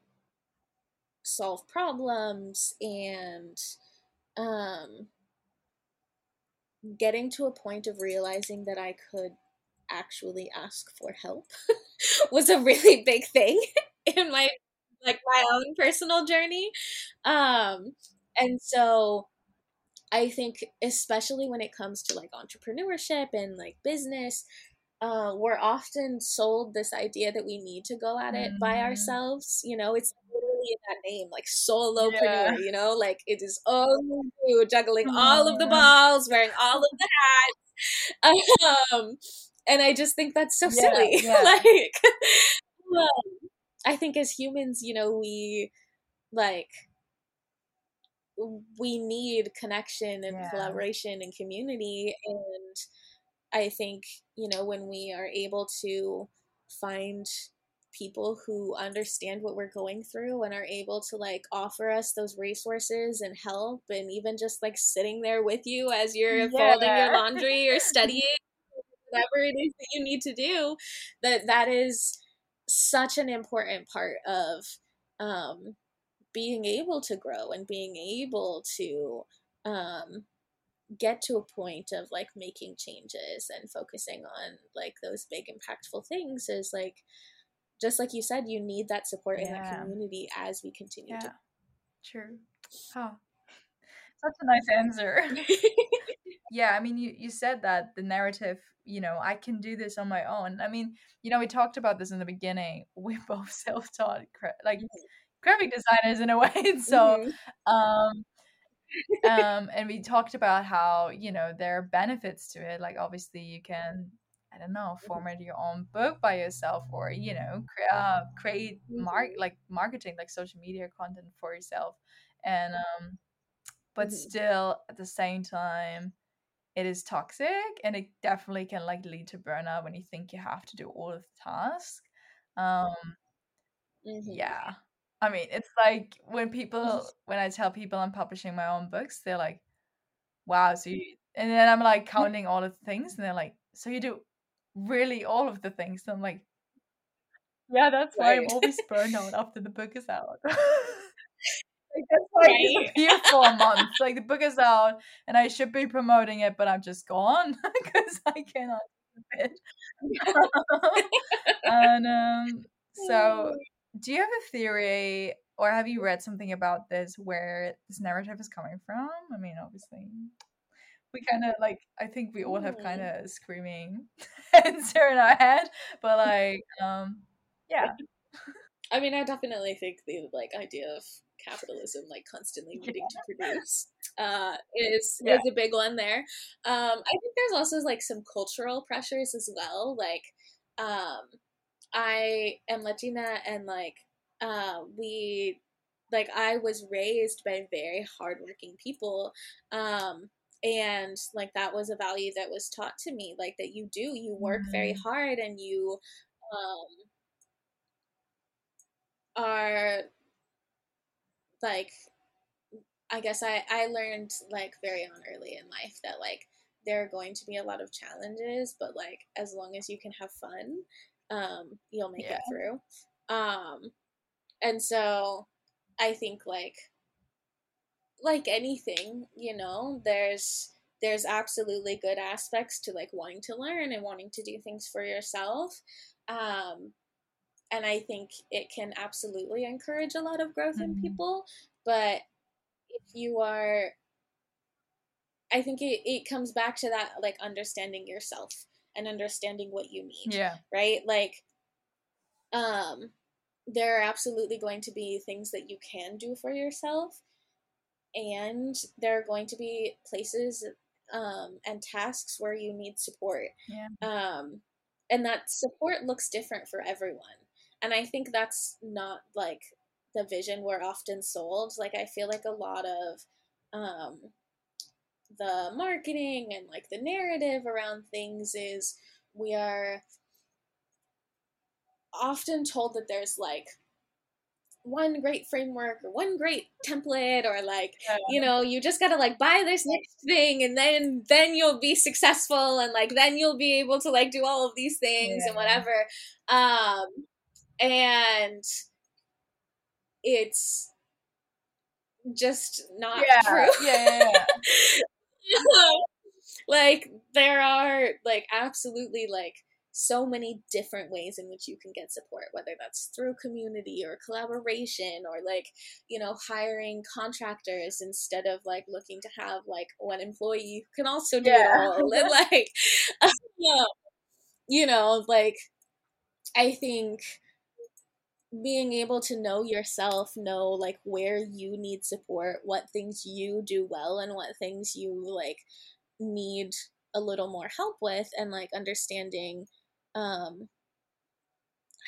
solve problems and um, getting to a point of realizing that I could actually ask for help was a really big thing in my, like, my own personal journey. Um, and so I think especially when it comes to, like, entrepreneurship and, like, business, uh, we're often sold this idea that we need to go at it mm-hmm. by ourselves. You know, it's literally in that name, like, solopreneur, yeah. you know, like, it is all you, juggling mm-hmm. all of the balls, wearing all of the hats. Um, and I just think that's so yeah, silly. Yeah. Like, well, I think as humans, you know, we, like, we need connection and yeah. collaboration and community. And I think, you know, when we are able to find people who understand what we're going through and are able to, like, offer us those resources and help, and even just, like, sitting there with you as you're yeah. folding your laundry or studying, whatever it is that you need to do, that that is such an important part of, um, being able to grow and being able to um, get to a point of, like, making changes and focusing on, like, those big impactful things is, like, just like you said, you need that support yeah. in the community as we continue yeah. to. True. Oh, that's a nice answer. Yeah, I mean, you, you said that the narrative, you know, I can do this on my own. I mean, you know, we talked about this in the beginning. We're both self-taught, like, mm-hmm. graphic designers in a way. So um um and we talked about how, you know, there are benefits to it, like, obviously you can I don't know, format your own book by yourself, or, you know, cre- uh, create mark like marketing, like social media content for yourself. And, um, but still at the same time, it is toxic, and it definitely can like lead to burnout when you think you have to do all of the tasks. Um, mm-hmm. Yeah. I mean, it's like when people, when I tell people I'm publishing my own books, they're like, wow. So you, and then I'm like counting all of the things, and they're like, so you do really all of the things. So I'm like, yeah, that's right. why I'm always burned out after the book is out. Like, that's why I disappear for a month. Like the book is out and I should be promoting it, but I'm just gone because I cannot do it. And um, so do you have a theory, or have you read something about this, where this narrative is coming from? I mean, obviously, we kind of like, I think we all have kind of screaming answer in our head, but like, um, yeah. I mean, I definitely think the like idea of capitalism, like constantly needing yeah. to produce, uh, is yeah. is a big one there. Um, I think there's also like some cultural pressures as well. Like, um, I am Latina, and like, uh, we, like, I was raised by very hardworking people, um. And like that was a value that was taught to me, like that you do, you work very hard, and you um, are like, I guess I, I learned like very on early in life that like there are going to be a lot of challenges, but like as long as you can have fun, um, you'll make yeah. it through. Um, and so I think like, like anything, you know, there's there's absolutely good aspects to like wanting to learn and wanting to do things for yourself, um and I think it can absolutely encourage a lot of growth mm-hmm. in people. But if you are, I think it, it comes back to that like understanding yourself and understanding what you need, yeah right like um there are absolutely going to be things that you can do for yourself. And there are going to be places um, and tasks where you need support. Yeah. Um, and that support looks different for everyone. And I think that's not like the vision we're often sold. Like, I feel like a lot of um, the marketing and like the narrative around things is we are often told that there's like one great framework or one great template, or like yeah. you know, you just gotta like buy this next thing, and then then you'll be successful, and like then you'll be able to like do all of these things yeah. and whatever. Um and it's just not yeah. true. Yeah, yeah, yeah. Like there are like absolutely like so many different ways in which you can get support, whether that's through community or collaboration, or like, you know, hiring contractors instead of like looking to have like one employee who can also do yeah. it all. And like, um, you know, like I think being able to know yourself, know like where you need support, what things you do well, and what things you like need a little more help with, and like understanding um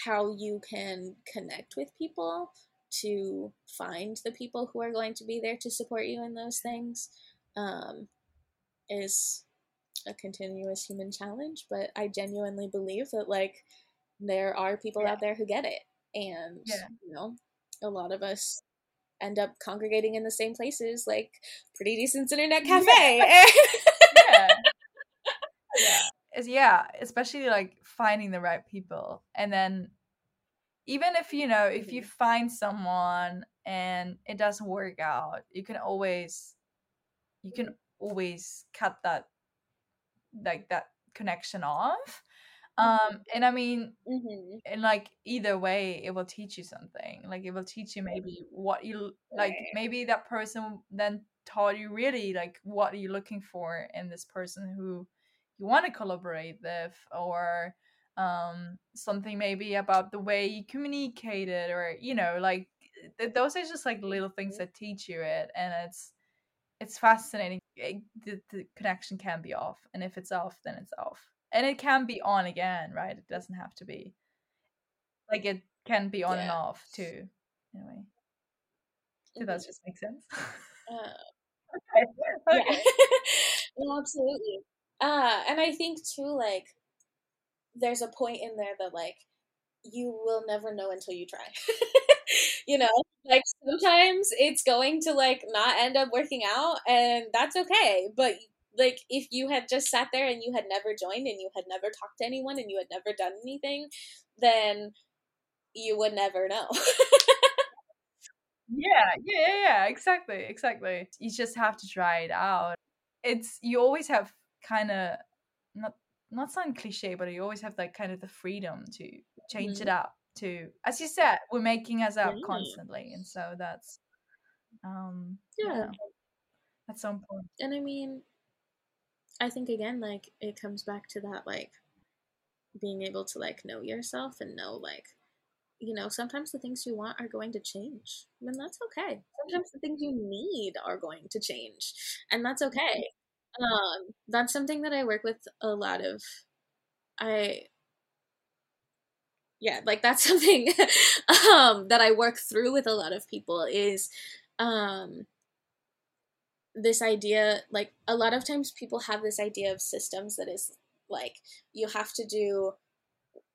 how you can connect with people to find the people who are going to be there to support you in those things um is a continuous human challenge. But I genuinely believe that like there are people yeah. out there who get it, and yeah. you know, a lot of us end up congregating in the same places, like Pretty Decent's internet cafe. yeah. yeah. yeah. Yeah, especially like finding the right people. And then even if, you know, if you find someone and it doesn't work out, you can always you can always cut that like that connection off. Um and I mean mm-hmm. and like either way it will teach you something. Like it will teach you maybe what you like maybe that person then taught you really like what are you looking for in this person who you want to collaborate with, or um something maybe about the way you communicated, or you know, like th- those are just like little things that teach you it. And it's it's fascinating. It, the, the connection can be off, and if it's off, then it's off. And it can be on again, right? It doesn't have to be. Like, it can be on yes. and off too. Anyway. Did that just make sense? Uh, okay. okay. Yeah, absolutely. Uh, and I think too, like, there's a point in there that, like, you will never know until you try. You know, like, sometimes it's going to, like, not end up working out, and that's okay. But, like, if you had just sat there and you had never joined and you had never talked to anyone and you had never done anything, then you would never know. Yeah, yeah, yeah, exactly, exactly. You just have to try it out. It's, you always have kind of, not not sound cliche, but you always have like kind of the freedom to change mm-hmm. it up to, as you said, we're making us up yeah. constantly. And so that's, um, yeah, you know, at some point. And I mean, I think again, like, it comes back to that, like, being able to, like, know yourself and know, like, you know, sometimes the things you want are going to change, and that's okay. Sometimes the things you need are going to change, and that's okay. Um, that's something that I work with a lot of. I, yeah, like, that's something um, that I work through with a lot of people is um, this idea, like, a lot of times people have this idea of systems that is, like, you have to do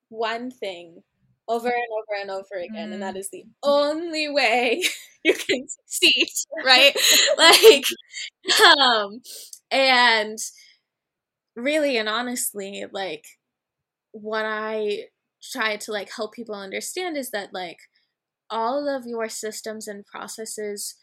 one thing over and over and over again, mm. and that is the only way you can succeed, right? Like, um, and really and honestly, like, what I try to, like, help people understand is that, like, all of your systems and processes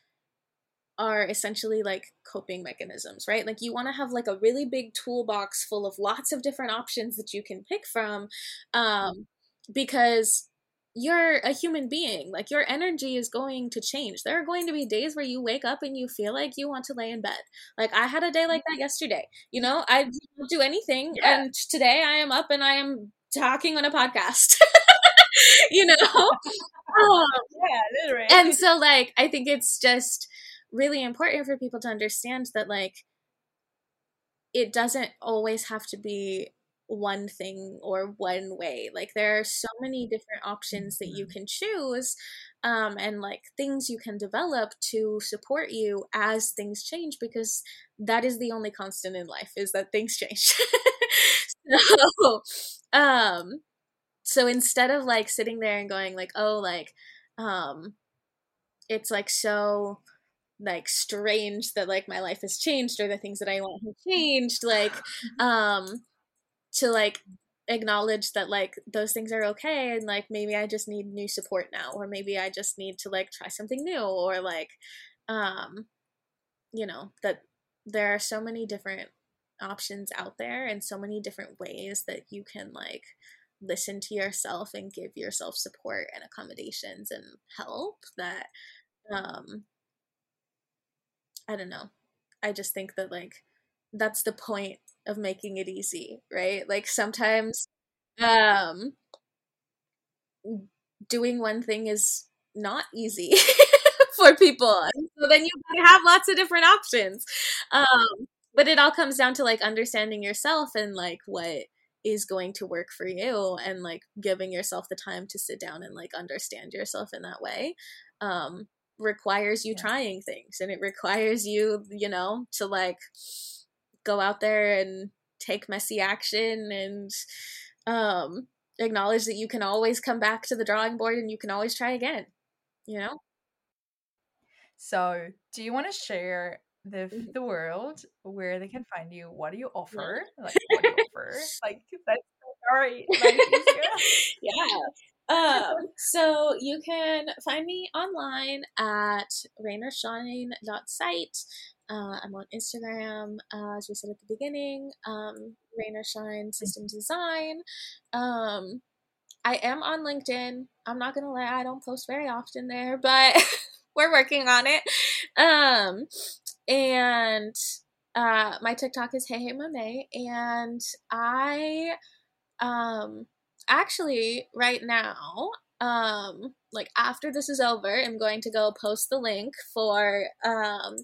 are essentially, like, coping mechanisms, right? Like, you want to have, like, a really big toolbox full of lots of different options that you can pick from, um, because you're a human being. Like, your energy is going to change. There are going to be days where you wake up and you feel like you want to lay in bed. Like, I had a day like that yesterday. You know, I didn't do anything. Yeah. And today I am up and I am talking on a podcast, you know? Um, yeah, literally. And so, like, I think it's just really important for people to understand that, like, it doesn't always have to be one thing or one way. Like, there are so many different options that you can choose, um, and, like, things you can develop to support you as things change, because that is the only constant in life, is that things change. so, um, so instead of, like, sitting there and going, like, oh, like, um, it's, like, so, like, strange that, like, my life has changed, or the things that I want have changed, like, um, to, like, acknowledge that, like, those things are okay, and, like, maybe I just need new support now, or maybe I just need to, like, try something new, or, like, um, you know, that there are so many different options out there and so many different ways that you can, like, listen to yourself and give yourself support and accommodations and help that, um, I don't know. I just think that, like, that's the point of making it easy, right? Like, sometimes um doing one thing is not easy for people, and so then you have lots of different options, um but it all comes down to, like, understanding yourself and, like, what is going to work for you, and, like, giving yourself the time to sit down and, like, understand yourself in that way um requires you yeah. trying things, and it requires you you know to, like, go out there and take messy action, and um, acknowledge that you can always come back to the drawing board and you can always try again, you know? So do you want to share the the world where they can find you? What do you offer? Yeah. Like, what do you offer? Like, that's sorry. Like, yeah. Um, so you can find me online at rain or shine dot site. Uh, I'm on Instagram, uh, as we said at the beginning, um, Rain or Shine Systems Design. Um, I am on LinkedIn. I'm not going to lie, I don't post very often there, but we're working on it. Um, and uh, my TikTok is Hey Hey Monet. And I um, actually, right now, um, like after this is over, I'm going to go post the link for um,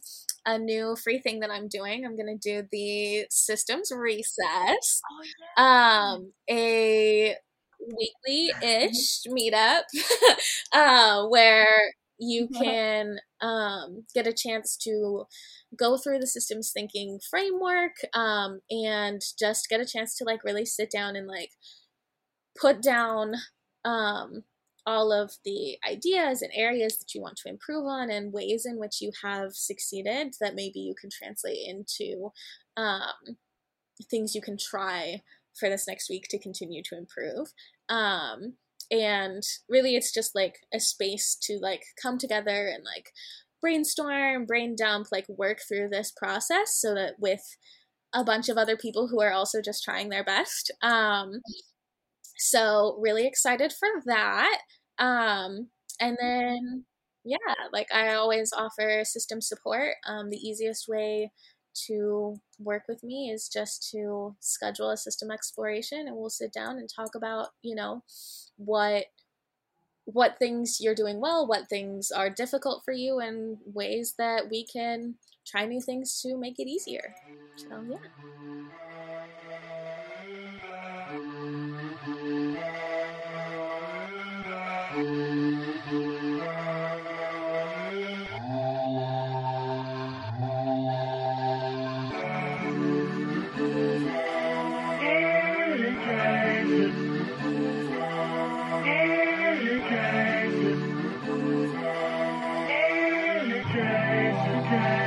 a new free thing that I'm doing. I'm going to do the Systems Recess, oh, yeah. um, a weekly-ish meetup uh, where you can um, get a chance to go through the systems thinking framework um, and just get a chance to like really sit down and like put down um, all of the ideas and areas that you want to improve on and ways in which you have succeeded that maybe you can translate into um, things you can try for this next week to continue to improve. Um, and really it's just like a space to like come together and like brainstorm, brain dump, like work through this process so that with a bunch of other people who are also just trying their best. Um, so really excited for that. Um, and then, yeah, like I always offer system support. Um, the easiest way to work with me is just to schedule a system exploration and we'll sit down and talk about, you know, what what things you're doing well, what things are difficult for you, and ways that we can try new things to make it easier. So, yeah. Time, time, time, time, time.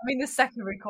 I mean, the second recording